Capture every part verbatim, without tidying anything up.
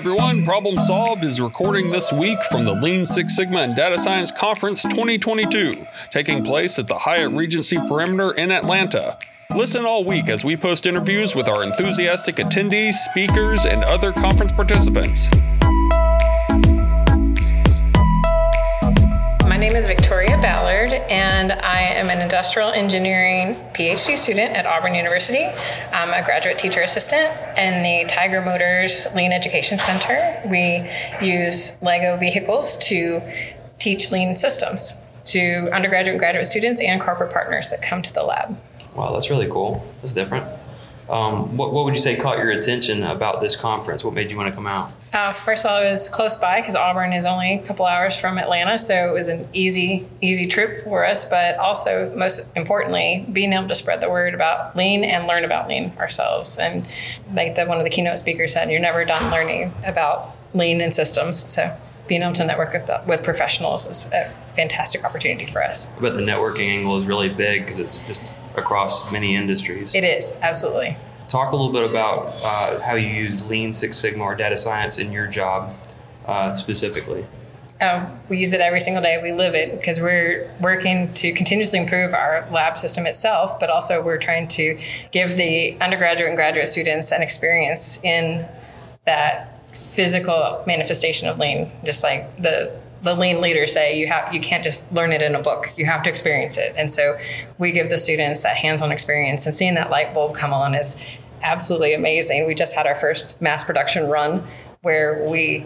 everyone. Problem Solved is recording this week from the Lean Six Sigma and Data Science Conference twenty twenty-two, taking place at the Hyatt Regency Perimeter in Atlanta. Listen all week as we post interviews with our enthusiastic attendees, speakers, and other conference participants. My name is Victoria Ballard, and I am an industrial engineering P H D student at Auburn University. I'm a graduate teacher assistant in the Tiger Motors Lean Education Center. We use Lego vehicles to teach lean systems to undergraduate and graduate students and corporate partners that come to the lab. Wow, that's really cool. That's different. Um, what, what would you say caught your attention about this conference? What made you want to come out? Uh, first of all, it was close by because Auburn is only a couple hours from Atlanta, so it was an easy, easy trip for us. But also, most importantly, being able to spread the word about lean and learn about lean ourselves. And like the, one of the keynote speakers said, you're never done learning about lean and systems. So being able to network with, the, with professionals is a fantastic opportunity for us. But the networking angle is really big because it's just across many industries. It is, absolutely. Talk a little bit about uh, how you use Lean Six Sigma or data science in your job uh, specifically. Oh, we use it every single day. We live it because we're working to continuously improve our lab system itself, but also we're trying to give the undergraduate and graduate students an experience in that physical manifestation of lean, just like the The lean leaders say you have you can't just learn it in a book. You have to experience it. And so we give the students that hands-on experience, and seeing that light bulb come on is absolutely amazing. We just had our first mass production run where we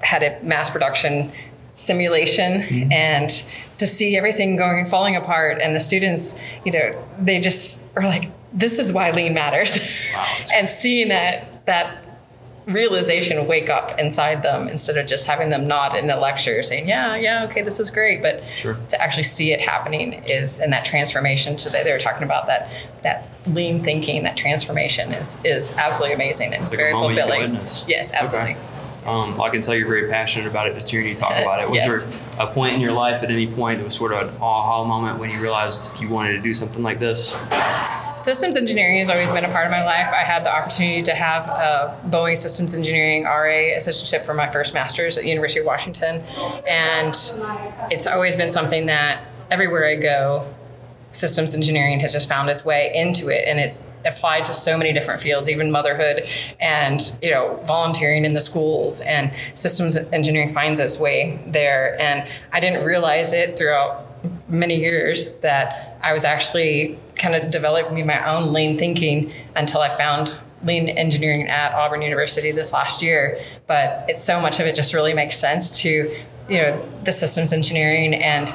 had a mass production simulation, mm-hmm. and to see everything going falling apart, and the students, you know, they just are like, this is why lean matters. Wow, and seeing that that realization wake up inside them instead of just having them nod in a lecture saying, yeah, yeah, okay, this is great. But sure. To actually see it happening is, and that transformation today, they were talking about that, that lean thinking, that transformation is, is absolutely amazing. And it's like very fulfilling. Yes, absolutely. Okay. Um, I can tell you're very passionate about it just hearing you talk uh, about it. Was yes. there a point in your life at any point that was sort of an aha moment when you realized you wanted to do something like this? Systems engineering has always been a part of my life. I had the opportunity to have a Boeing systems engineering R A assistantship for my first master's at the University of Washington. And it's always been something that everywhere I go, systems engineering has just found its way into it, and it's applied to so many different fields, even motherhood and, you know, volunteering in the schools, and systems engineering finds its way there. And I didn't realize it throughout many years that I was actually kind of developing my own lean thinking until I found lean engineering at Auburn University this last year. But it's so much of it just really makes sense to, you know, the systems engineering and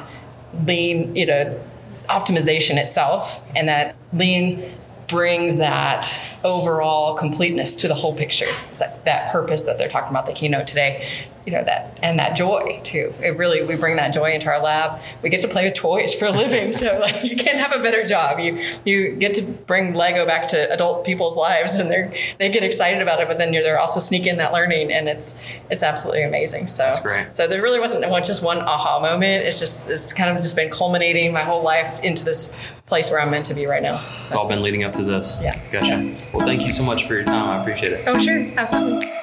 lean, you know, optimization itself, and that lean brings that overall completeness to the whole picture. It's that, that purpose that they're talking about the keynote today, you know, that and that joy too. It really, we bring that joy into our lab. We get to play with toys for a living, so like you can't have a better job. You you get to bring Lego back to adult people's lives, and they they get excited about it. But then you're they're also sneaking in that learning, and it's it's absolutely amazing. So that's great. So there really wasn't just one aha moment. It's just it's kind of just been culminating my whole life into this place where I'm meant to be right now. So. It's all been leading up to this. Yeah. Gotcha. Yeah. Well, thank you so much for your time. I appreciate it. Oh, sure. Absolutely.